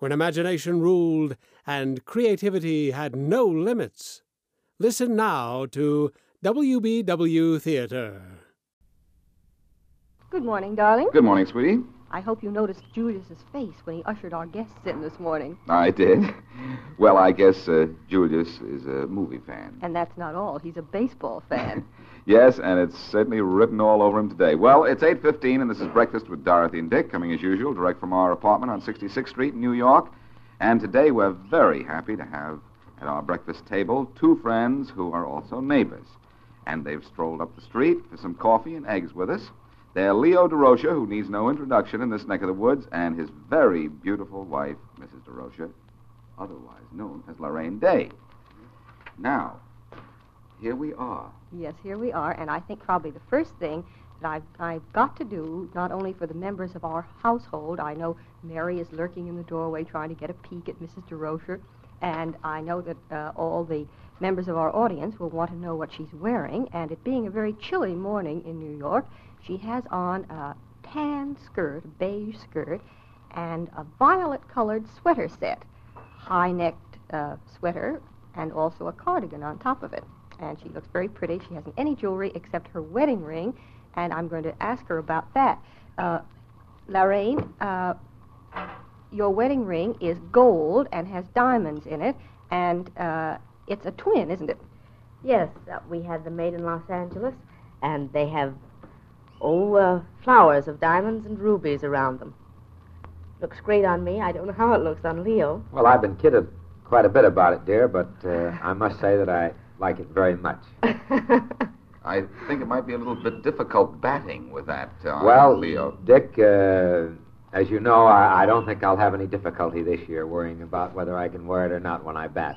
when imagination ruled and creativity had no limits. Listen now to WBW Theater. Good morning, darling. Good morning, sweetie. I hope you noticed Julius's face when he ushered our guests in this morning. I did. Well, I guess Julius is a movie fan. And that's not all. He's a baseball fan. Yes, and it's certainly written all over him today. Well, it's 8:15, and this is Breakfast with Dorothy and Dick, coming as usual, direct from our apartment on 66th Street in New York. And today we're very happy to have at our breakfast table two friends who are also neighbors. And they've strolled up the street for some coffee and eggs with us. They're Leo Durocher, who needs no introduction in this neck of the woods, and his very beautiful wife, Mrs. Durocher, otherwise known as Laraine Day. Now, here we are. Yes, here we are, and I think probably the first thing that I've got to do, not only for the members of our household, I know Mary is lurking in the doorway trying to get a peek at Mrs. Durocher, and I know that all the members of our audience will want to know what she's wearing, and it being a very chilly morning in New York, she has on a tan skirt, a beige skirt, and a violet-colored sweater set, high-necked sweater, and also a cardigan on top of it. And she looks very pretty. She hasn't any jewelry except her wedding ring, and I'm going to ask her about that. Laraine, your wedding ring is gold and has diamonds in it, and it's a twin, isn't it? Yes. We had them made in Los Angeles, and they have flowers of diamonds and rubies around them. Looks great on me. I don't know how it looks on Leo. Well, I've been kidded quite a bit about it, dear, but I must say that I like it very much. I think it might be a little bit difficult batting with that Leo. Dick, as you know, I don't think I'll have any difficulty this year worrying about whether I can wear it or not when I bat.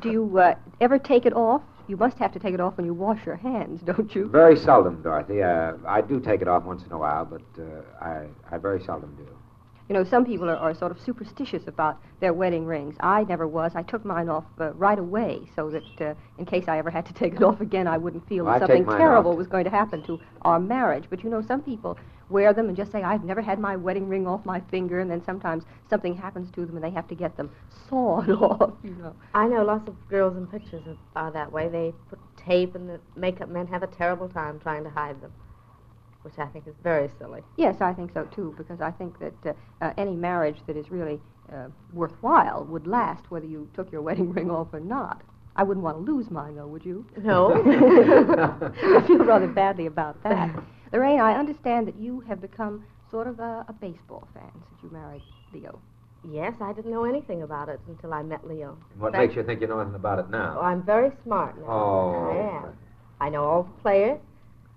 Do you ever take it off? You must have to take it off when you wash your hands, don't you? Very seldom, Dorothy. I do take it off once in a while, but I very seldom do. You know, some people are sort of superstitious about their wedding rings. I never was. I took mine off right away so that in case I ever had to take it off again, I wouldn't feel that something terrible was going to happen to our marriage. But, you know, some people wear them and just say, I've never had my wedding ring off my finger, and then sometimes something happens to them and they have to get them sawed off, you know. I know lots of girls in pictures are that way. They put tape, and the makeup men have a terrible time trying to hide them, which I think is very silly. Yes, I think so, too, because I think that any marriage that is really worthwhile would last whether you took your wedding ring off or not. I wouldn't want to lose mine, though, would you? No. I feel rather badly about that. Laraine, I understand that you have become sort of a baseball fan since you married Leo. Yes, I didn't know anything about it until I met Leo. What makes you think you know anything about it now? Oh, I'm very smart now. Oh. I am. I know all the players.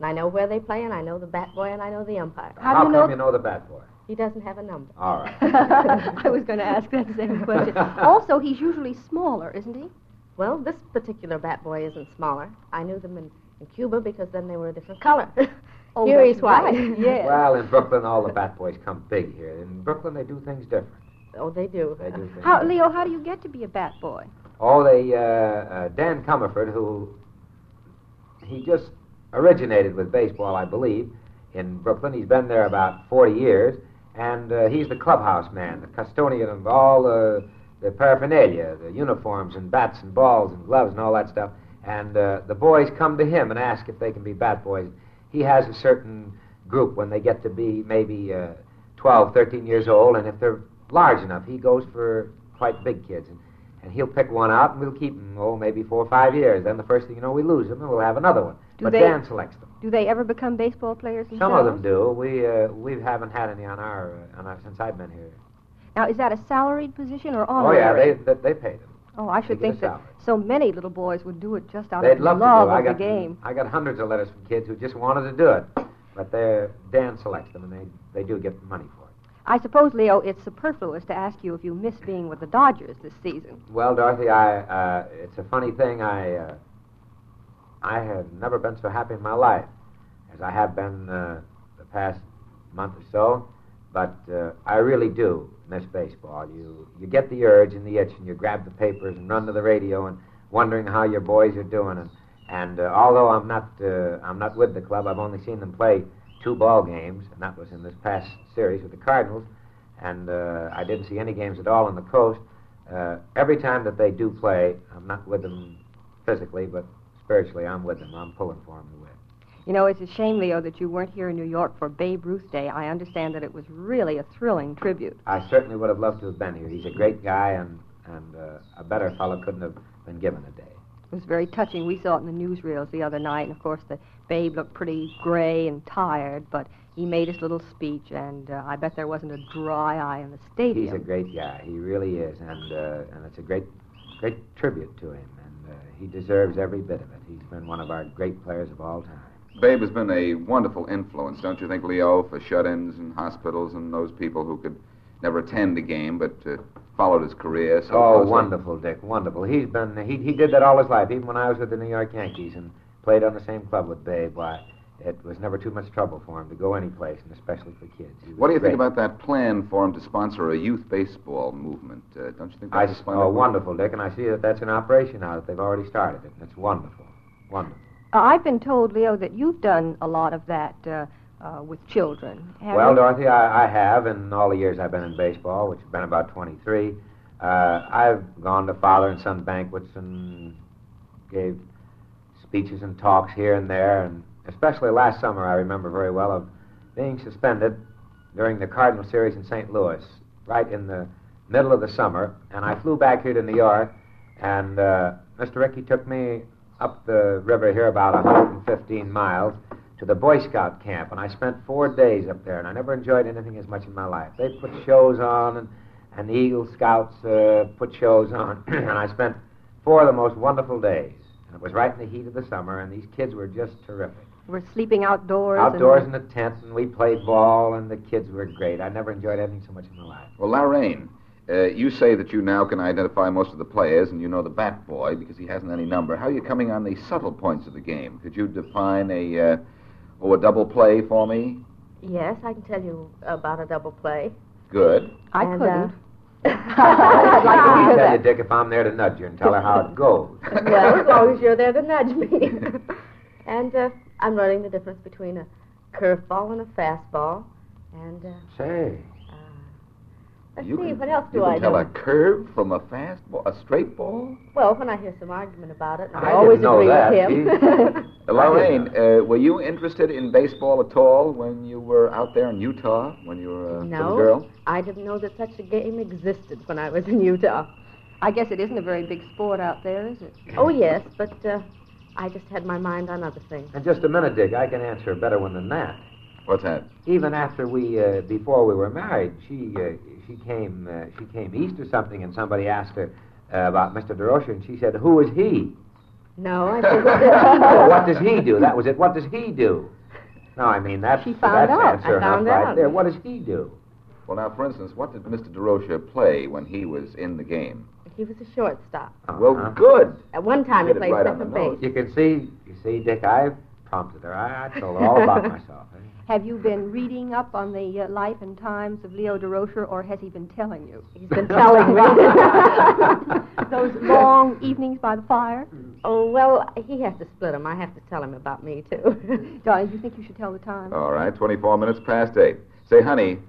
I know where they play, and I know the bat boy, and I know the umpire. How come you know the bat boy? He doesn't have a number. All right. I was going to ask that same question. Also, he's usually smaller, isn't he? Well, this particular bat boy isn't smaller. I knew them in Cuba because then they were a different color. Oh, here he's white. Right. Yes. Well, in Brooklyn, all the bat boys come big here. In Brooklyn, they do things different. Oh, they do. They do things different. Leo, how do you get to be a bat boy? Oh, Dan Comerford, he just originated with baseball, I believe, in Brooklyn. He's been there about 40 years, and he's the clubhouse man, the custodian of all the paraphernalia, the uniforms and bats and balls and gloves and all that stuff. And the boys come to him and ask if they can be bat boys. He has a certain group when they get to be maybe 12, 13 years old, and if they're large enough, he goes for quite big kids. And he'll pick one out, and we'll keep him, maybe 4 or 5 years. Then the first thing you know, we lose him, and we'll have another one. But Dan selects them. Do they ever become baseball players themselves? Some of them do. We haven't had any on our since I've been here. Now, is that a salaried position or honorary? Oh, yeah, they pay them. Oh, I should think that so many little boys would do it just out of love of the game. I got hundreds of letters from kids who just wanted to do it. But Dan selects them, and they do get money for it. I suppose, Leo, it's superfluous to ask you if you miss being with the Dodgers this season. Well, Dorothy, it's a funny thing. I have never been so happy in my life as I have been the past month or so, but I really do miss baseball. You get the urge and the itch, and you grab the papers and run to the radio and wondering how your boys are doing. And although I'm not with the club, I've only seen them play 2 ball games, and that was in this past series with the Cardinals, and I didn't see any games at all on the coast. Every time that they do play, I'm not with them physically, but spiritually I'm with them. I'm pulling for them to win. You know, it's a shame, Leo, that you weren't here in New York for Babe Ruth Day. I understand that it was really a thrilling tribute. I certainly would have loved to have been here. He's a great guy, and a better fellow couldn't have been given a day. It was very touching. We saw it in the newsreels the other night, and of course the Babe looked pretty gray and tired, but he made his little speech, and I bet there wasn't a dry eye in the stadium. He's a great guy. He really is, and it's a great, great tribute to him, and he deserves every bit of it. He's been one of our great players of all time. Babe has been a wonderful influence, don't you think, Leo, for shut-ins and hospitals and those people who could never attend a game, but followed his career. So closely. Wonderful, Dick, wonderful. He's been, he did that all his life, even when I was with the New York Yankees and played on the same club with Babe. Why, it was never too much trouble for him to go any place, and especially for kids. What do you think about that plan for him to sponsor a youth baseball movement? Don't you think that's a splendid plan? Wonderful, Dick, and I see that that's an operation now, that they've already started it, and it's wonderful, wonderful. I've been told, Leo, that you've done a lot of that, with children. Well, Dorothy, I have, in all the years I've been in baseball, which has been about 23. I've gone to father and son banquets and gave speeches and talks here and there, and especially last summer I remember very well of being suspended during the Cardinal series in St. Louis, right in the middle of the summer, and I flew back here to New York, and Mr. Rickey took me up the river here about 115 miles to the Boy Scout camp, and I spent 4 days up there, and I never enjoyed anything as much in my life. They put shows on, and the Eagle Scouts put shows on, and I spent 4 of the most wonderful days. And it was right in the heat of the summer, and these kids were just terrific. We're sleeping outdoors. Outdoors in a tent, and we played ball, and the kids were great. I never enjoyed anything so much in my life. Well, Laraine, you say that you now can identify most of the players, and you know the bat boy because he hasn't any number. How are you coming on the subtle points of the game? Could you define a double play for me? Yes, I can tell you about a double play. Good. I couldn't. I'd like to hear that. Tell you, Dick, if I'm there to nudge you and tell her how it goes. Well, as long as you're there to nudge me. And I'm learning the difference between a curveball and a fastball. And say. Let's see, what else do I know? You can tell a curve from a fastball, a straight ball? Well, when I hear some argument about it, I always agree with him. Laraine, were you interested in baseball at all when you were out there in Utah, when you were a little girl? No, I didn't know that such a game existed when I was in Utah. I guess it isn't a very big sport out there, is it? Oh, yes, but I just had my mind on other things. And just a minute, Dick, I can answer a better one than that. What's that? Even after before we were married, she came east or something, and somebody asked her about Mr. Durocher, and she said, "Who is he?" No, I didn't. Well, what does he do? That was it. What does he do? No, I mean, she found out. I found out. Right there. What does he do? Well, now, for instance, what did Mr. Durocher play when he was in the game? He was a shortstop. Well, good. At one time, he played second base. You can see, Dick, I've prompted her. I told her all about myself. Eh? Have you been reading up on the life and times of Leo Durocher, or has he been telling you? He's been telling me. Those long evenings by the fire? Oh, well, he has to split them. I have to tell him about me, too. Darling, do you think you should tell the time? All right, 24 minutes past 8. Say, honey,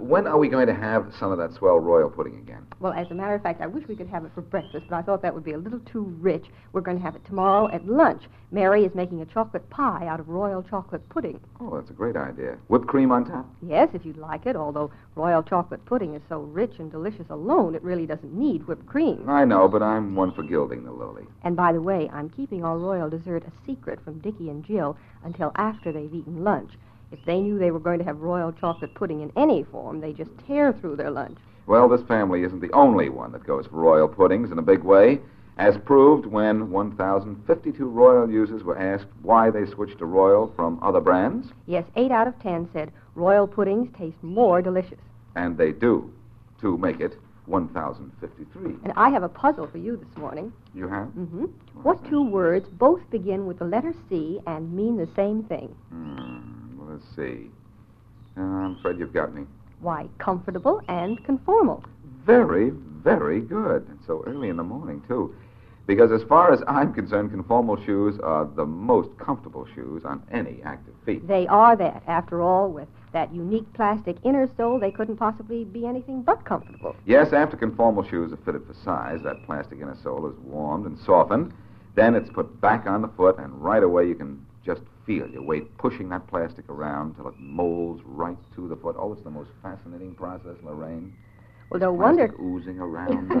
when are we going to have some of that swell royal pudding again? Well, as a matter of fact, I wish we could have it for breakfast, but I thought that would be a little too rich. We're going to have it tomorrow at lunch. Mary is making a chocolate pie out of royal chocolate pudding. Oh, that's a great idea. Whipped cream on top? Yes, if you'd like it, although royal chocolate pudding is so rich and delicious alone, it really doesn't need whipped cream. I know, but I'm one for gilding the lily. And by the way, I'm keeping our royal dessert a secret from Dickie and Jill until after they've eaten lunch. If they knew they were going to have royal chocolate pudding in any form, they just tear through their lunch. Well, this family isn't the only one that goes for royal puddings in a big way, as proved when 1,052 royal users were asked why they switched to royal from other brands. Yes, 8 out of 10 said royal puddings taste more delicious. And they do, to make it 1,053. And I have a puzzle for you this morning. You have? Mm-hmm. What two words both begin with the letter C and mean the same thing? Well, let's see. I'm afraid you've got me. Why, comfortable and conformal. Very, very good. And so early in the morning, too. Because as far as I'm concerned, conformal shoes are the most comfortable shoes on any active feet. They are that. After all, with that unique plastic inner sole, they couldn't possibly be anything but comfortable. Yes, after conformal shoes are fitted for size, that plastic inner sole is warmed and softened. Then it's put back on the foot, and right away you can just feel your weight pushing that plastic around till it molds right to the foot. Oh, it's the most fascinating process, Laraine. Well, no wonder. Oozing around.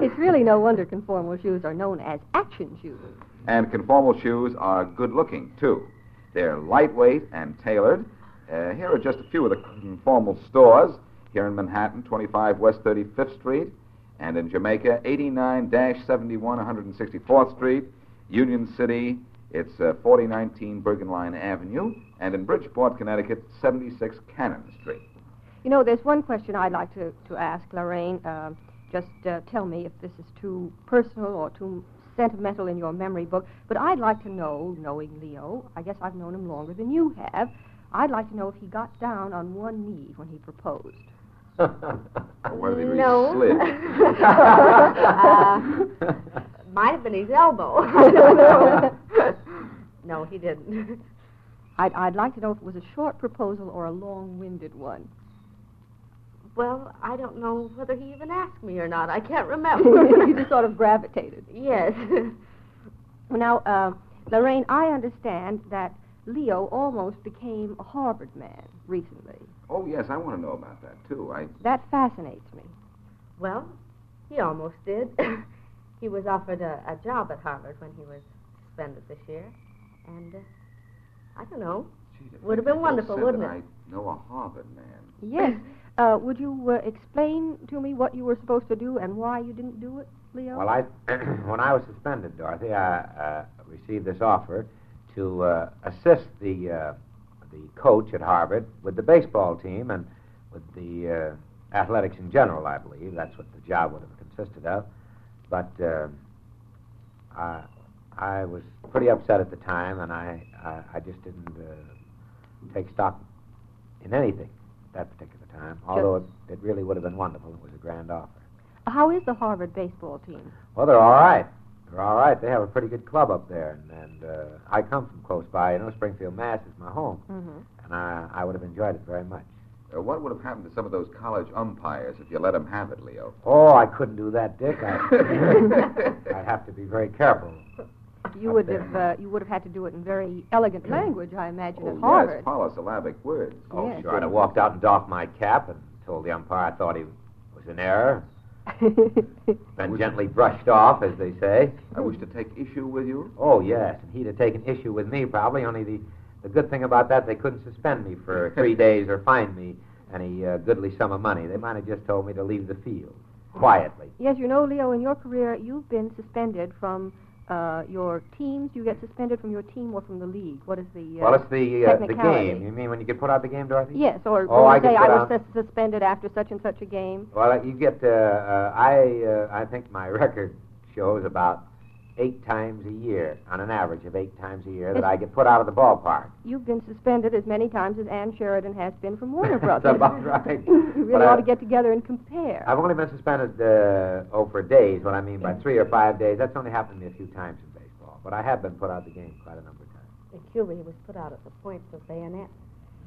It's really no wonder conformal shoes are known as action shoes. And conformal shoes are good looking, too. They're lightweight and tailored. Here are just a few of the conformal stores. Here in Manhattan, 25 West 35th Street. And in Jamaica, 89-71 164th Street. Union City, it's 4019 Bergen Line Avenue. And in Bridgeport, Connecticut, 76 Cannon Street. You know, there's one question I'd like to ask, Laraine. Just tell me if this is too personal or too sentimental in your memory book. But I'd like to know, knowing Leo, I guess I've known him longer than you have, I'd like to know if he got down on one knee when he proposed. Or did he slip? Might have been his elbow. No, he didn't. I'd like to know if it was a short proposal or a long-winded one. Well, I don't know whether he even asked me or not. I can't remember. You just sort of gravitated. Yes. Now, Laraine, I understand that Leo almost became a Harvard man recently. Oh, yes, I want to know about that, too. That fascinates me. Well, he almost did. He was offered a job at Harvard when he was suspended this year. And, I don't know. Would have been wonderful, wouldn't it? I know a Harvard man. Yes. Would you explain to me what you were supposed to do and why you didn't do it, Leo? Well, when I was suspended, Dorothy, I received this offer to assist the coach at Harvard with the baseball team and with the athletics in general, I believe. That's what the job would have consisted of. But I was pretty upset at the time, and I just didn't take stock in anything at that particular time, although it really would have been wonderful. It was a grand offer. How is the Harvard baseball team? Well, they're all right. They're all right. They have a pretty good club up there, and I come from close by. You know, Springfield, Mass. is my home, and I would have enjoyed it very much. What would have happened to some of those college umpires if you let them have it, Leo? Oh, I couldn't do that, Dick. I'd have to be very careful. You would have had to do it in very elegant language, I imagine, at Harvard. Yes, polysyllabic words. Oh, yes. Sure. And I walked out and doffed my cap and told the umpire I thought he was in error. Then gently brushed off, as they say. I wish to take issue with you. Oh, yes. And he'd have taken issue with me, probably. Only the good thing about that, they couldn't suspend me for 3 days or fine me any goodly sum of money. They might have just told me to leave the field quietly. Yes, you know, Leo, in your career, you've been suspended from... your teams, you get suspended from your team or from the league? What is the Well, it's the game. You mean when you get put out of the game, Dorothy? Yes, or say I was suspended after such and such a game. Well, you get, I think my record shows about 8 times a year, on an average of 8 times a year, that I get put out of the ballpark. You've been suspended as many times as Ann Sheridan has been from Warner Brothers. That's about right. You really ought to get together and compare. I've only been suspended, for days, what I mean by 3 or 5 days. That's only happened to me a few times in baseball, but I have been put out of the game quite a number of times. In Cuba, he was put out at the point of bayonet.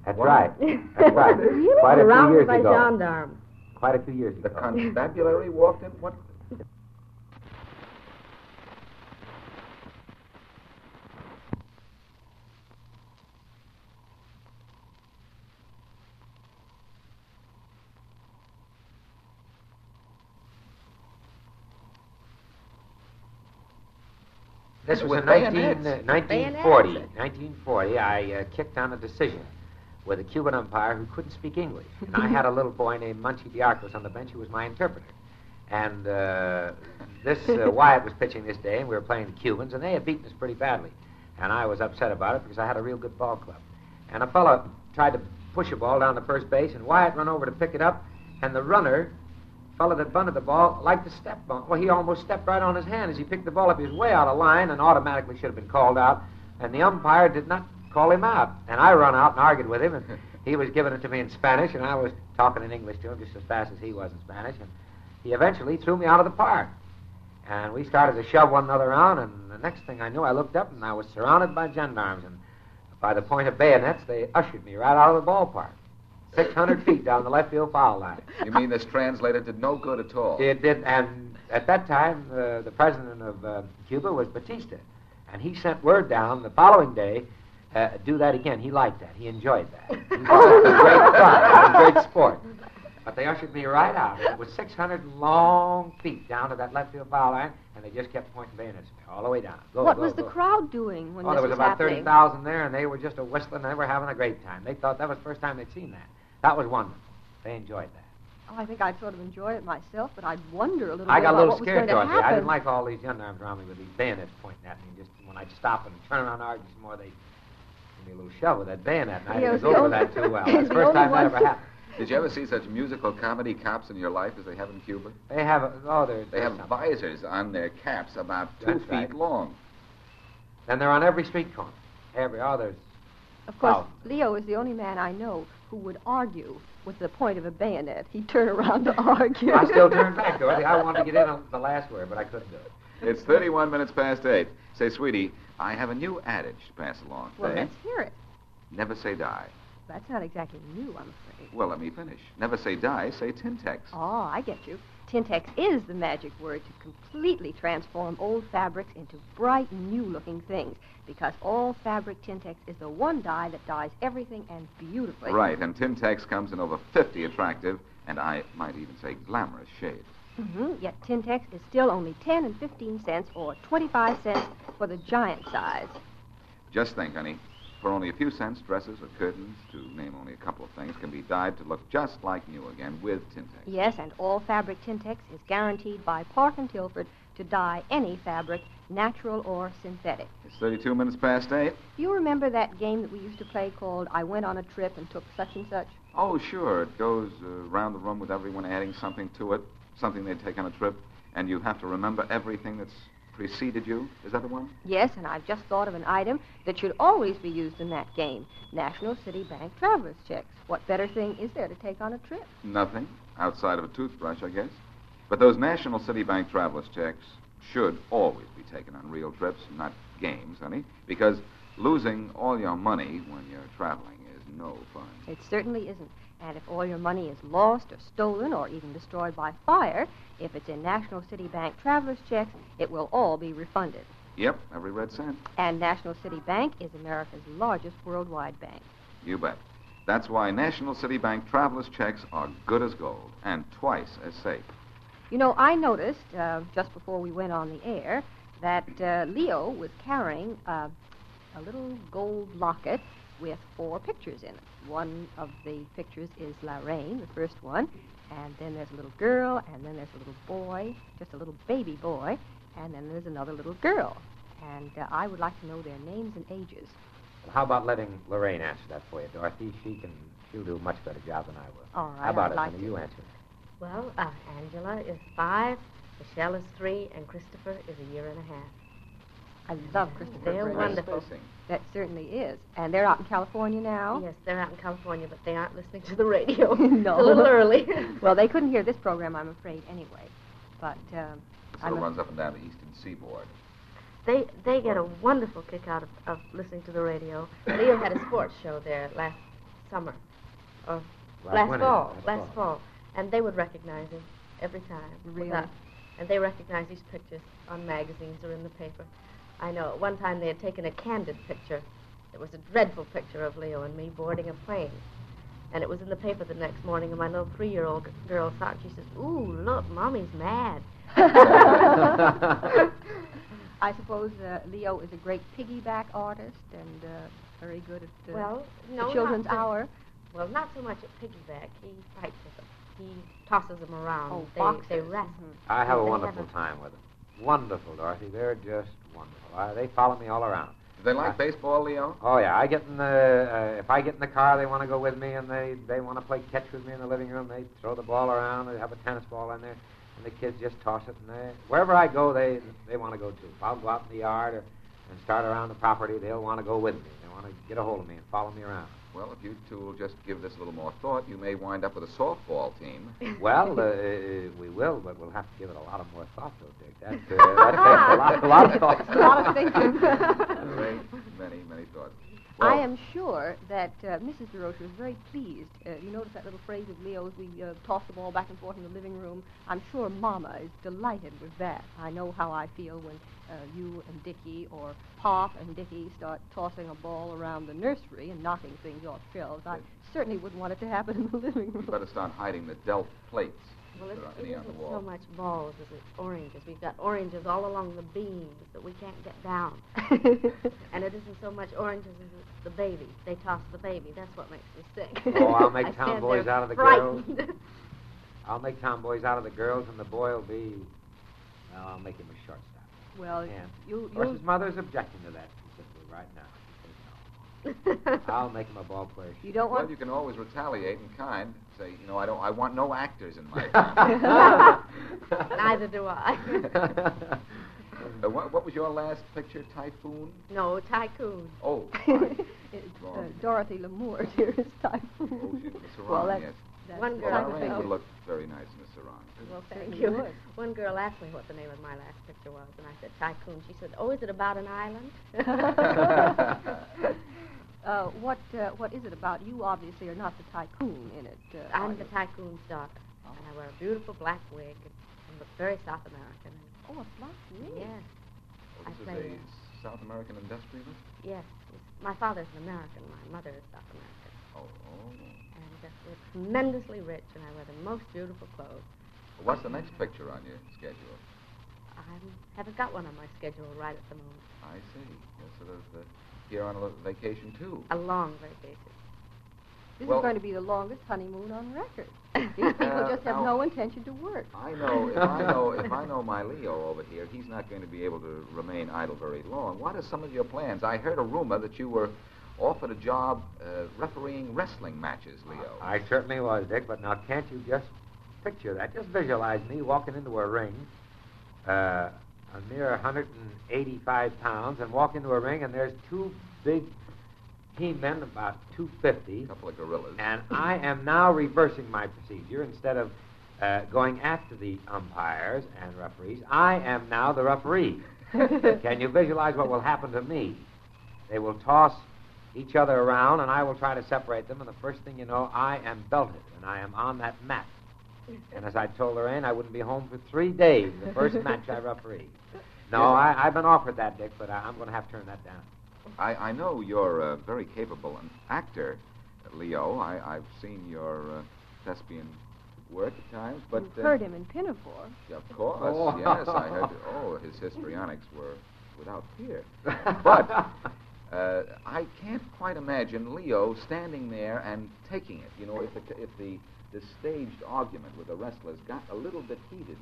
That's right. That's right. Really? Quite a few years ago. Gendarmes. Quite a few years ago. The constabulary walked in? What? This was in 1940. I kicked on a decision with a Cuban umpire who couldn't speak English. And I had a little boy named Munchie Diarcos on the bench who was my interpreter. And Wyatt was pitching this day, and we were playing the Cubans, and they had beaten us pretty badly. And I was upset about it because I had a real good ball club. And a fellow tried to push a ball down to first base, and Wyatt run over to pick it up, and the runner, fellow that bunted the ball, liked to step on. Well, he almost stepped right on his hand as he picked the ball up. He was way out of line and automatically should have been called out, and the umpire did not call him out. And I run out and argued with him, and he was giving it to me in Spanish, and I was talking in English to him just as fast as he was in Spanish, and he eventually threw me out of the park. And we started to shove one another around, and the next thing I knew, I looked up, and I was surrounded by gendarmes, and by the point of bayonets, they ushered me right out of the ballpark, 600 feet down the left field foul line. You mean this translator did no good at all? It did, and at that time, the president of Cuba was Batista, and he sent word down the following day, do that again. He liked that. He enjoyed that. It was great fun. It was great sport. But they ushered me right out. It was 600 long feet down to that left field foul line, and they just kept pointing bayonets all the way down. Go, what go, was go. The crowd doing when this was happening? Oh, there was about 30,000 there, and they were just whistling. They were having a great time. They thought that was the first time they'd seen that. That was wonderful. They enjoyed that. Oh, I think I'd sort of enjoy it myself, but I'd wonder a little bit about what was going to happen. I got a little scared, Dorothy. I didn't like all these gendarmes around me with these bayonets pointing at me. Just when I'd stop and turn around and argue some more, they'd give me a little shove with that bayonet, and I didn't go over that too well. That's the first time that ever happened. Did you ever see such musical comedy cops in your life as they have in Cuba? They have, they have something. Visors on their caps about two feet long. And they're on every street corner. Every other. Of course, Leo is the only man I know who would argue with the point of a bayonet. He'd turn around to argue. I still turn back, Dorothy. I wanted to get in on the last word, but I couldn't do it. It's 31 minutes past 8. Say, sweetie, I have a new adage to pass along today. Well, let's hear it. Never say die. That's not exactly new, I'm afraid. Well, let me finish. Never say die, say Tintex. Oh, I get you. Tintex is the magic word to completely transform old fabrics into bright, new-looking things, because all fabric Tintex is the one dye that dyes everything and beautifully. Right, and Tintex comes in over 50 attractive, and I might even say glamorous shades. Mm-hmm, yet Tintex is still only 10 and 15 cents or 25 cents for the giant size. Just think, honey. For only a few cents, dresses or curtains, to name only a couple of things, can be dyed to look just like new again with Tintex. Yes, and all fabric Tintex is guaranteed by Park and Tilford to dye any fabric, natural or synthetic. It's 32 minutes past 8. Do you remember that game that we used to play called I Went on a Trip and Took Such and Such? Oh, sure. It goes around the room with everyone adding something to it, something they'd take on a trip, and you have to remember everything that's preceded you? Is that the one? Yes, and I've just thought of an item that should always be used in that game. National City Bank traveler's checks. What better thing is there to take on a trip? Nothing, outside of a toothbrush, I guess. But those National City Bank traveler's checks should always be taken on real trips, not games, honey, because losing all your money when you're traveling is no fun. It certainly isn't. And if all your money is lost or stolen or even destroyed by fire, if it's in National City Bank traveler's checks, it will all be refunded. Yep, every red cent. And National City Bank is America's largest worldwide bank. You bet. That's why National City Bank traveler's checks are good as gold and twice as safe. You know, I noticed just before we went on the air that Leo was carrying a little gold locket with 4 pictures in it. One of the pictures is Laraine, the first one, and then there's a little girl, and then there's a little boy, just a little baby boy, and then there's another little girl. And I would like to know their names and ages. Well, how about letting Laraine answer that for you, Dorothy? She'll do a much better job than I will. All right. How about it? You answer it. Well, Angela is 5, Michelle is 3, and Christopher is a year and a half. I love Christopher. They're wonderful. That certainly is. And they're out in California now? Yes, they're out in California, but they aren't listening to the radio. No. A little early. Well, they couldn't hear this program, I'm afraid, anyway. But, it sort of runs up and down the eastern seaboard. They get a wonderful kick out of listening to the radio. Leo had a sports show there last summer. Or last fall. And they would recognize him every time. Really? And they recognize these pictures on magazines or in the paper. I know. At one time they had taken a candid picture. It was a dreadful picture of Leo and me boarding a plane. And it was in the paper the next morning, and my little 3-year-old girl saw it. She says, "Ooh, look, Mommy's mad." I suppose Leo is a great piggyback artist and very good at the children's hour. Well, not so much at piggyback. He fights with them. He tosses them around. Oh, they wrestle. I have a wonderful time with them. Wonderful, Dorothy. They're just wonderful. They follow me all around. Do they like baseball, Leo? Oh, yeah. I get in the if I get in the car, they want to go with me, and they want to play catch with me in the living room. They throw the ball around. They have a tennis ball in there, and the kids just toss it. And wherever I go, they want to go to. If I'll go out in the yard and start around the property, they'll want to go with me. They want to get a hold of me and follow me around. Well, if you two will just give this a little more thought, you may wind up with a softball team. Well, we will, but we'll have to give it a lot of more thought, though, Dick. That's a lot of thought. A lot of thinking. Great. Many, many thoughts. Well, I am sure that Mrs. Durocher was very pleased. You notice that little phrase of Leo's, we toss the ball back and forth in the living room. I'm sure Mama is delighted with that. I know how I feel when you and Dickie or Pop and Dickie start tossing a ball around the nursery and knocking things off shelves. I certainly wouldn't want it to happen in the living room. You better start hiding the dealt plates. Well, it isn't so much balls as it's oranges. We've got oranges all along the beams that we can't get down. And it isn't so much oranges as it's the baby. They toss the baby. That's what makes me sick. Oh, I'll make tomboys out of the girls. I'll make tomboys out of the girls, and the boy will be... Well, I'll make him a shortstop. Well, yeah. Of course, his mother's objecting to that specifically right now. I'll make him a ball player. You don't want... Well, you can always retaliate in kind. Say, you know, I want no actors in my family. Neither do I. What was your last picture, Typhoon? No, Tycoon. Oh, Dorothy L'Amour, dear, is Typhoon. Oh, she's Miss Sarong, well, yes. That's one girl... Laraine would look very nice, Miss Sarong. Well, thank you. One girl asked me what the name of my last picture was, and I said, Tycoon. She said, oh, is it about an island? What is it about? You obviously are not the tycoon in it. I'm the tycoon's daughter, and I wear a beautiful black wig, and look very South American. Oh, a black wig? Yes. Oh, this is a South American industrialist? Yes. My father's an American. My mother is South American. Oh. And we're tremendously rich, and I wear the most beautiful clothes. Well, what's the next picture on your schedule? I haven't got one on my schedule right at the moment. I see. You're sort of... You're on a vacation, too. A long vacation. This is going to be the longest honeymoon on record. These people just have no intention to work. If I know my Leo over here, he's not going to be able to remain idle very long. What are some of your plans? I heard a rumor that you were offered a job refereeing wrestling matches, Leo. I certainly was, Dick, but now can't you just picture that? Just visualize me walking into a ring, a mere 185 pounds, and walk into a ring, and there's two big he-men, about 250. A couple of gorillas. And I am now reversing my procedure. Instead of going after the umpires and referees, I am now the referee. Can you visualize what will happen to me? They will toss each other around, and I will try to separate them, and the first thing you know, I am belted, and I am on that mat. And as I told Laraine, I wouldn't be home for 3 days, the first match I refereed. No, I've been offered that, Dick, but I'm going to have to turn that down. I know you're a very capable actor, Leo. I've seen your thespian work at times, but... You've heard him in Pinafore. Of course, yes. I heard... Oh, his histrionics were without peer. But... I can't quite imagine Leo standing there and taking it. You know, if the staged argument with the wrestlers got a little bit heated,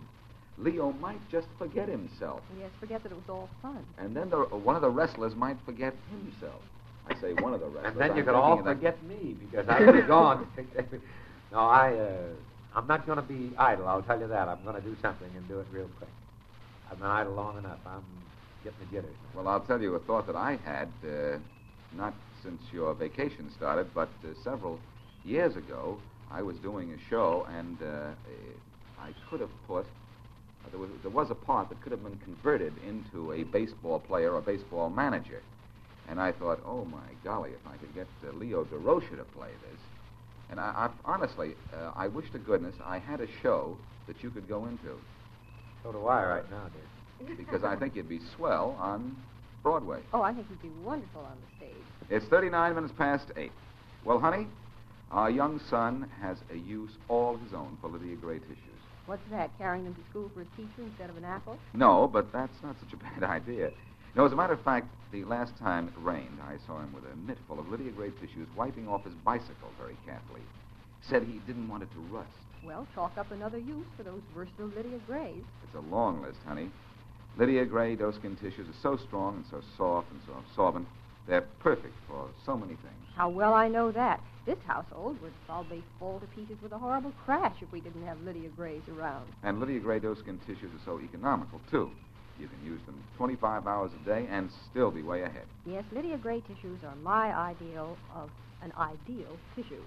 Leo might just forget himself. Yes, forget that it was all fun. And then one of the wrestlers might forget himself. I say one of the wrestlers. And then you could all forget me because I would be gone. No, I'm not going to be idle, I'll tell you that. I'm going to do something and do it real quick. I've been idle long enough. I'm... Get the jitters. Well, I'll tell you a thought that I had, not since your vacation started, but several years ago, I was doing a show, and I could have put... There was a part that could have been converted into a baseball player or baseball manager. And I thought, oh, my golly, if I could get Leo Durocher to play this. And I honestly, I wish to goodness I had a show that you could go into. So do I right now, dear. Because I think you'd be swell on Broadway. Oh, I think you'd be wonderful on the stage. It's 39 minutes past 8. Well, honey, our young son has a use all his own for Lydia Gray tissues. What's that, carrying them to school for a teacher instead of an apple? No, but that's not such a bad idea. No, as a matter of fact, the last time it rained, I saw him with a mittful of Lydia Gray tissues wiping off his bicycle very carefully. Said he didn't want it to rust. Well, chalk up another use for those versatile Lydia Grays. It's a long list, honey. Lydia Gray doeskin tissues are so strong and so soft and so absorbent, they're perfect for so many things. How well I know that. This household would probably fall to pieces with a horrible crash if we didn't have Lydia Grays around. And Lydia Gray doeskin tissues are so economical, too. You can use them 25 hours a day and still be way ahead. Yes, Lydia Gray tissues are my ideal of an ideal tissue.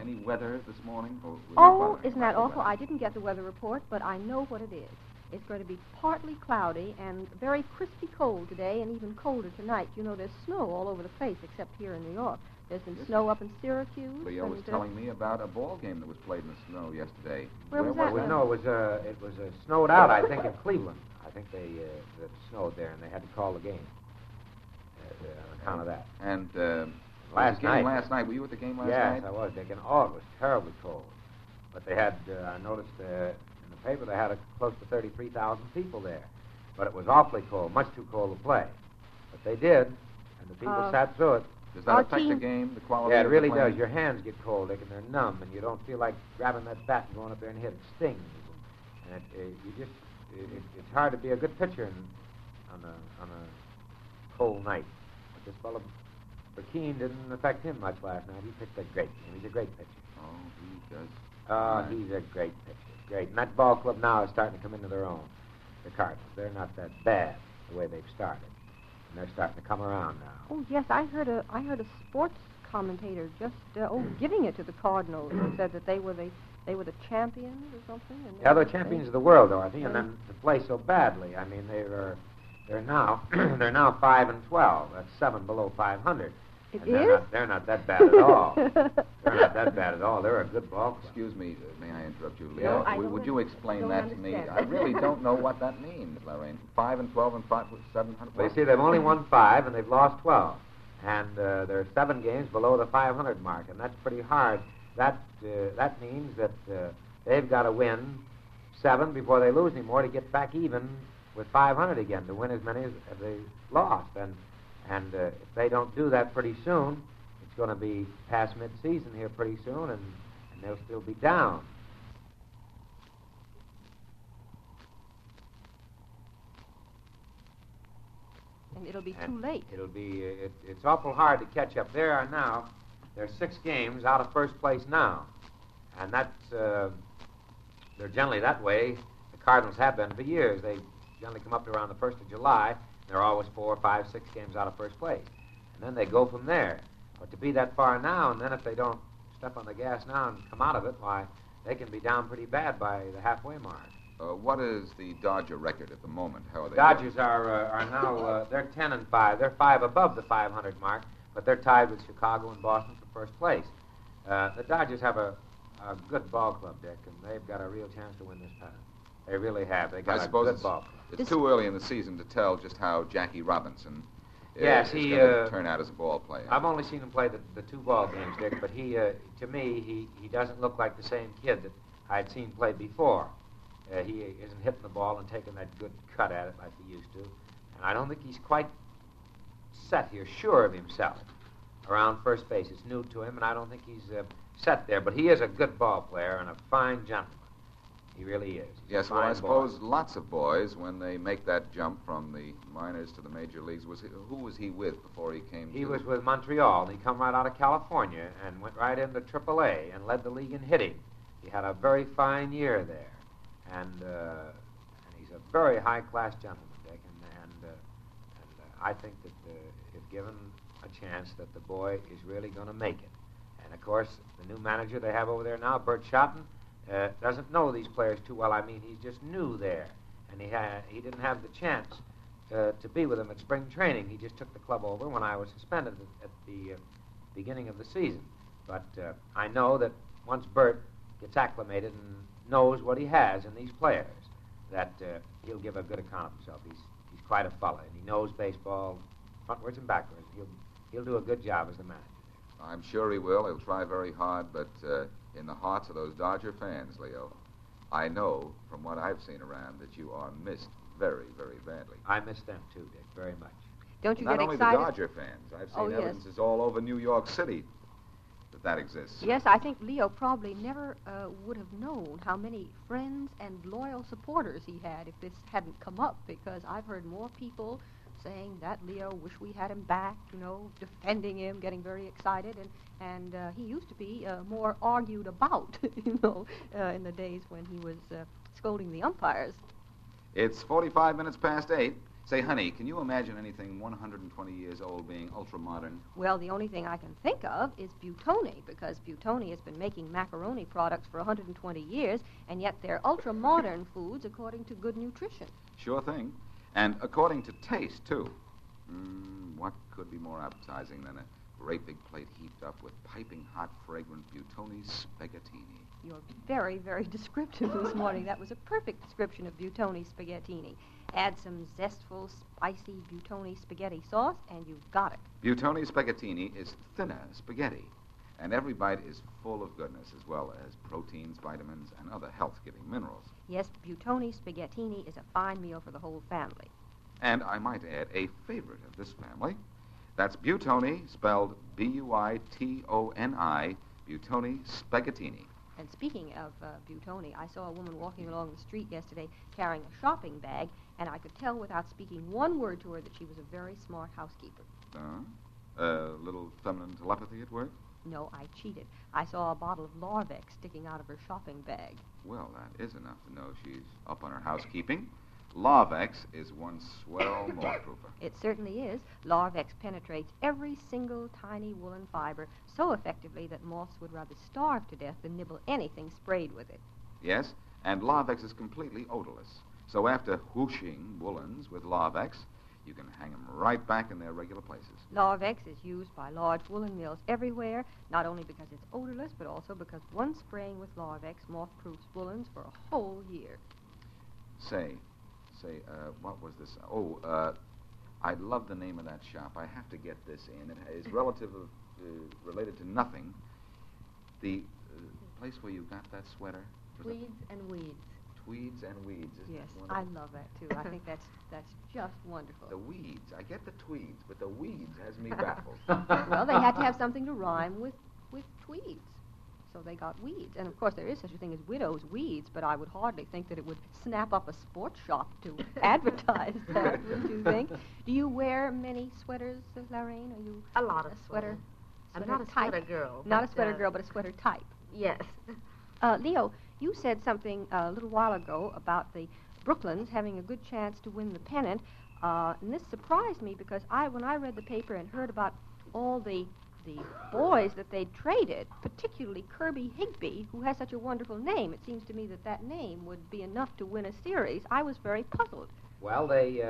Any weather this morning? Oh, isn't that awful? I didn't get the weather report, but I know what it is. It's going to be partly cloudy and very crispy cold today and even colder tonight. You know, there's snow all over the place except here in New York. There's been snow up in Syracuse. Leo was telling me about a ball game that was played in the snow yesterday. Where was that? No, it was snowed out, I think, in Cleveland. I think it snowed there and they had to call the game on account of that. And last night, were you at the game last night? Yes, I was, Dick, and it was terribly cold. But they had, I noticed in the paper, they had close to 33,000 people there. But it was awfully cold, much too cold to play. But they did, and the people sat through it. Does that affect the game, the quality of the play? Yeah, it really does. Your hands get cold, Dick, and they're numb, and you don't feel like grabbing that bat and going up there and hit it. Stings. And it's hard to be a good pitcher on a cold night. But this fellow Burkeen didn't affect him much last night. He pitched a great game. He's a great pitcher. Oh, he does. Oh, he's a great pitcher. Great. And that ball club now is starting to come into their own. The Cardinals. They're not that bad the way they've started. And they're starting to come around now. Oh, yes, I heard a sports commentator just giving it to the Cardinals and said that they were the champions or something. And yeah, they're champions of the world, Dorothy, and then to play so badly. I mean, they're now 5-12. That's 7 below 500. It is? They're not that bad at all. They're a good ball club. Excuse me, may I interrupt you, Leo? No, would you explain that to me? I really don't know what that means, Laraine. 5-12 and 5-700. They say they've only won 5 and they've lost 12. And there are 7 games below the 500 mark, and that's pretty hard. That means that they've got to win 7 before they lose any more to get back even with 500 again, to win as many as they lost. And if they don't do that pretty soon, it's going to be past mid-season here pretty soon, and they'll still be down. And it'll be too late. It'll be it's awful hard to catch up. There are 6 games out of first place now, and that's they're generally that way. The Cardinals have been for years. They generally come up to around the 1st of July. They're always 4, 5, 6 games out of first place. And then they go from there. But to be that far now, and then if they don't step on the gas now and come out of it, why, they can be down pretty bad by the halfway mark. What is the Dodger record at the moment? How are they? Dodgers are now, they're 10-5. They're 5 above the 500 mark, but they're tied with Chicago and Boston for first place. The Dodgers have a good ball club, Dick, and they've got a real chance to win this pennant. They really have. They got a good ball club. It's too early in the season to tell just how Jackie Robinson is going to turn out as a ball player. I've only seen him play the 2 ball games, Dick, but he, to me, he doesn't look like the same kid that I'd seen play before. He isn't hitting the ball and taking that good cut at it like he used to. And I don't think he's quite set here, sure of himself, around first base. It's new to him, and I don't think he's set there. But he is a good ball player and a fine gentleman. He really is. Yes, well, I suppose lots of boys, when they make that jump from the minors to the major leagues, who was he with before he came to? He was with Montreal. He come right out of California and went right into AAA and led the league in hitting. He had a very fine year there. And he's a very high-class gentleman, Dick. And I think that if given a chance, that the boy is really going to make it. And, of course, the new manager they have over there now, Bert Shotton, doesn't know these players too well. I mean, he's just new there, and he didn't have the chance to be with them at spring training. He just took the club over when I was suspended at the beginning of the season. But I know that once Bert gets acclimated and knows what he has in these players, that he'll give a good account of himself. He's quite a fella, and he knows baseball frontwards and backwards. He'll do a good job as the manager. I'm sure he will. He'll try very hard, but in the hearts of those Dodger fans, Leo, I know from what I've seen around that you are missed very, very badly. I miss them, too, Dick, very much. Don't you get excited? Not only the Dodger fans. I've seen evidences all over New York City that that exists. Yes, I think Leo probably never would have known how many friends and loyal supporters he had if this hadn't come up, because I've heard more people saying that Leo, wish we had him back, you know, defending him, getting very excited, and he used to be more argued about, you know, in the days when he was scolding the umpires. It's 45 minutes past 8. Say, honey, can you imagine anything 120 years old being ultra-modern? Well, the only thing I can think of is Butoni, because Butoni has been making macaroni products for 120 years, and yet they're ultra-modern foods according to Good Nutrition. Sure thing. And according to taste, too. What could be more appetizing than a great big plate heaped up with piping hot, fragrant Butoni spaghettini? You're very, very descriptive this morning. That was a perfect description of Butoni spaghettini. Add some zestful, spicy Butoni spaghetti sauce, and you've got it. Butoni spaghettini is thinner spaghetti, and every bite is full of goodness, as well as proteins, vitamins, and other health-giving minerals. Yes, Butoni spaghettini is a fine meal for the whole family. And I might add a favorite of this family. That's Butoni, spelled Buitoni, Butoni spaghettini. And speaking of Butoni, I saw a woman walking along the street yesterday carrying a shopping bag, and I could tell without speaking one word to her that she was a very smart housekeeper. A little feminine telepathy at work? No, I cheated. I saw a bottle of Larvex sticking out of her shopping bag. Well, that is enough to know she's up on her housekeeping. Larvex is one swell mold-proofer. It certainly is. Larvex penetrates every single tiny woolen fiber so effectively that moths would rather starve to death than nibble anything sprayed with it. Yes, and Larvex is completely odorless. So after whooshing woolens with Larvex, you can hang them right back in their regular places. Larvex is used by large woolen mills everywhere, not only because it's odorless, but also because one spraying with Larvex moth-proofs woolens for a whole year. Say, what was this? I love the name of that shop. I have to get this in. It is related to nothing. The place where you got that sweater. Weeds and Weeds. Tweeds and Weeds. Isn't that I love that, too. I think that's just wonderful. The Weeds. I get the Tweeds, but the Weeds has me baffled. Well, they had to have something to rhyme with Tweeds. So they got Weeds. And, of course, there is such a thing as widow's weeds, but I would hardly think that it would snap up a sports shop to advertise that, would you think? Do you wear many sweaters, Laraine? Are you a lot of sweaters? I'm not a sweater girl. Not a sweater girl, but a sweater type. Yes. Leo, you said something a little while ago about the Brooklyns having a good chance to win the pennant, and this surprised me because when I read the paper and heard about all the boys that they traded, particularly Kirby Higbe, who has such a wonderful name. It seems to me that that name would be enough to win a series. I was very puzzled. Well, they...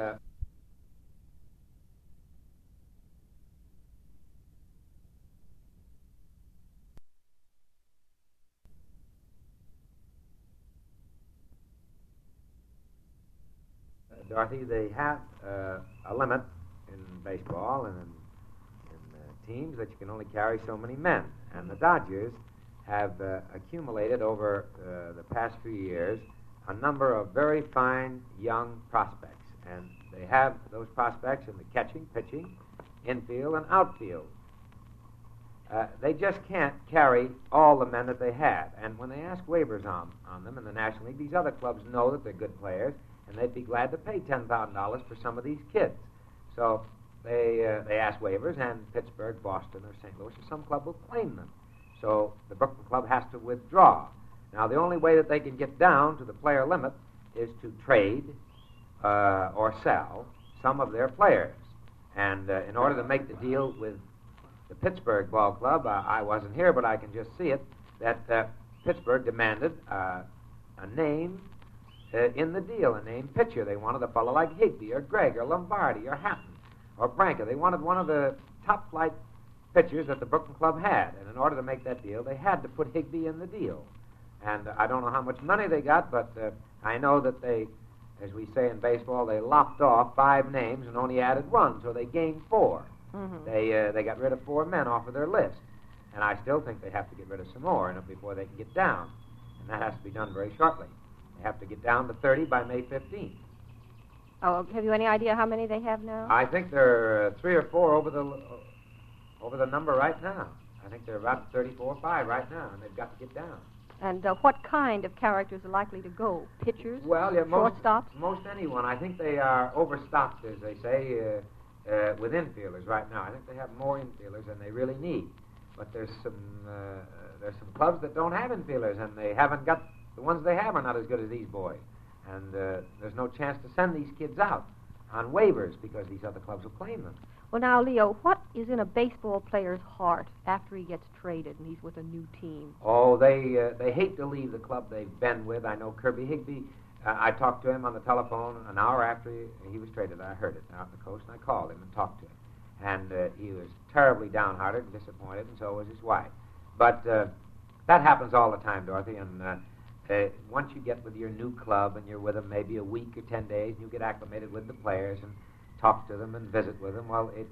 Dorothy, they have a limit in baseball and in teams that you can only carry so many men. And the Dodgers have accumulated over the past few years a number of very fine young prospects. And they have those prospects in the catching, pitching, infield, and outfield. They just can't carry all the men that they have. And when they ask waivers on them in the National League, these other clubs know that they're good players, and they'd be glad to pay $10,000 for some of these kids. So they ask waivers, and Pittsburgh, Boston, or St. Louis, or some club will claim them. So the Brooklyn club has to withdraw. Now, the only way that they can get down to the player limit is to trade or sell some of their players. And in order to make the deal with the Pittsburgh ball club, I wasn't here, but I can just see it, that Pittsburgh demanded a name in the deal, a named pitcher. They wanted a fellow like Higbe or Gregg or Lombardi or Hatton or Branca. They wanted one of the top-flight pitchers that the Brooklyn club had, and in order to make that deal, they had to put Higbe in the deal. And I don't know how much money they got, but I know that they, as we say in baseball, they lopped off 5 names and only added 1, so they gained 4. Mm-hmm. They got rid of 4 men off of their list, and I still think they have to get rid of some more before they can get down, and that has to be done very shortly. They have to get down to 30 by May 15th. Oh, have you any idea how many they have now? I think there are 3 or 4 over the number right now. I think they're about 34 or 5 right now, and they've got to get down. And what kind of characters are likely to go? Pitchers? Well, yeah, most anyone. I think they are overstocked, as they say, with infielders right now. I think they have more infielders than they really need. But there's some clubs that don't have infielders, and they haven't got the ones they have are not as good as these boys. And there's no chance to send these kids out on waivers because these other clubs will claim them. Well, now, Leo, what is in a baseball player's heart after he gets traded and he's with a new team? Oh, they hate to leave the club they've been with. I know Kirby Higbe. I talked to him on the telephone an hour after he was traded. I heard it out on the coast, and I called him and talked to him. And he was terribly downhearted and disappointed, and so was his wife. But that happens all the time, Dorothy, and once you get with your new club and you're with them maybe a week or 10 days, and you get acclimated with the players and talk to them and visit with them, well, it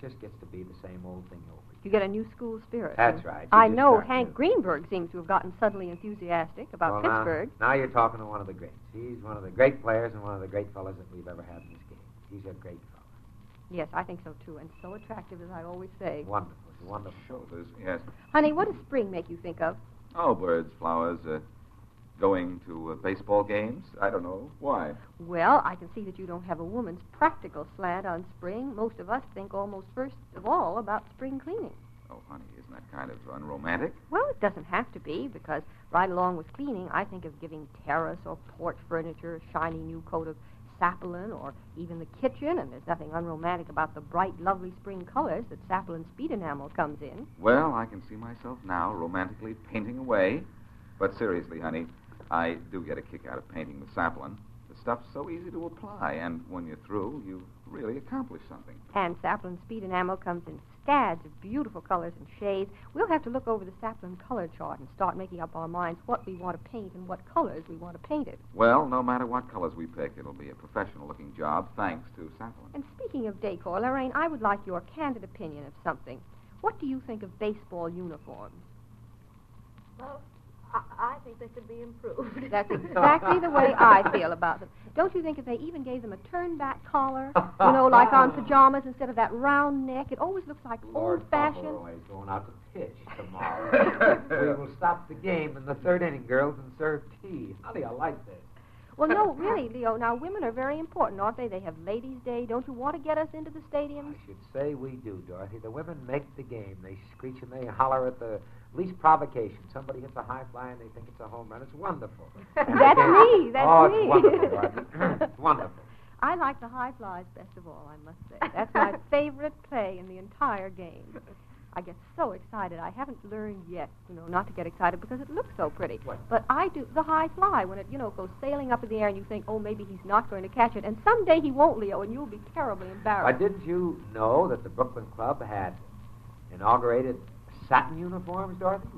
just gets to be the same old thing over again. You get a new school spirit. That's right. I know Hank Greenberg seems to have gotten suddenly enthusiastic about Pittsburgh. Now you're talking to one of the greats. He's one of the great players and one of the great fellas that we've ever had in this game. He's a great fellow. Yes, I think so, too, and so attractive, as I always say. Wonderful. Wonderful shoulders, yes. Honey, what does spring make you think of? Oh, birds, flowers, going to baseball games? I don't know. Why? Well, I can see that you don't have a woman's practical slant on spring. Most of us think almost first of all about spring cleaning. Oh, honey, isn't that kind of unromantic? Well, it doesn't have to be, because right along with cleaning, I think of giving terrace or porch furniture a shiny new coat of Saplin or even the kitchen, and there's nothing unromantic about the bright, lovely spring colors that Saplin's speed enamel comes in. Well, I can see myself now romantically painting away. But seriously, honey, I do get a kick out of painting with Saplin. The stuff's so easy to apply, and when you're through, you really accomplish something. And Saplin's speed enamel comes in scads of beautiful colors and shades. We'll have to look over the Saplin color chart and start making up our minds what we want to paint and what colors we want to paint it. Well, no matter what colors we pick, it'll be a professional-looking job, thanks to Saplin. And speaking of decor, Laraine, I would like your candid opinion of something. What do you think of baseball uniforms? Well, I think they could be improved. That's exactly the way I feel about them. Don't you think if they even gave them a turn-back collar, you know, like on pajamas instead of that round neck, it always looks like old-fashioned. Lord, going out to pitch tomorrow. We will stop the game in the third inning, girls, and serve tea. Honey, I like this. Well, no, really, Leo, now women are very important, aren't they? They have Ladies' Day. Don't you want to get us into the stadium? I should say we do, Dorothy. The women make the game. They screech and they holler at the least provocation. Somebody hits a high fly and they think it's a home run. It's wonderful. That's me. It's wonderful, Dorothy. It's wonderful. I like the high flies best of all, I must say. That's my favorite play in the entire game. I get so excited. I haven't learned yet, you know, not to get excited because it looks so pretty. What? But I do the high fly when it, you know, goes sailing up in the air and you think, oh, maybe he's not going to catch it. And someday he won't, Leo, and you'll be terribly embarrassed. Did you know that the Brooklyn Club had inaugurated satin uniforms, Dorothy?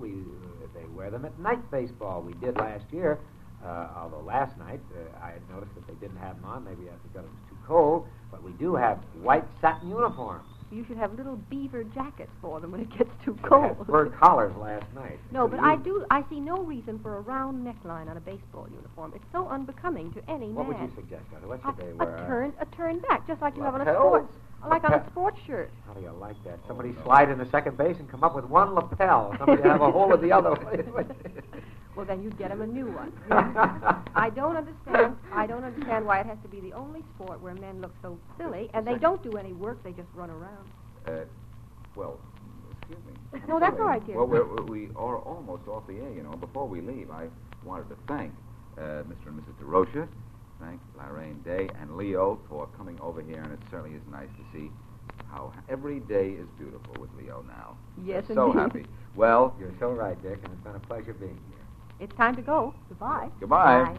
They wear them at night baseball. We did last year, although last night I had noticed that they didn't have them on. Maybe that's because it was too cold. But we do have white satin uniforms. You should have little beaver jackets for them when it gets too cold. They had fur collars last night. No, but I see no reason for a round neckline on a baseball uniform. It's so unbecoming to any man. What would you suggest, Dorothy? What should they wear? A turn back, just like you have on a sports. Like on a sports shirt. How do you like that? Somebody slide into second base and come up with one lapel. Somebody have a hole in the other. Well, then you get him a new one. I don't understand why it has to be the only sport where men look so silly, and they don't do any work. They just run around. Well, excuse me. No, that's all right, dear. Well, we are almost off the air, you know. Before we leave, I wanted to thank Mr. and Mrs. Durocher, thank Laraine Day and Leo for coming over here, and it certainly is nice to see how every day is beautiful with Leo now. Yes, indeed. So happy. Well, you're so right, Dick, and it's been a pleasure being here. It's time to go. Goodbye. Goodbye. Bye.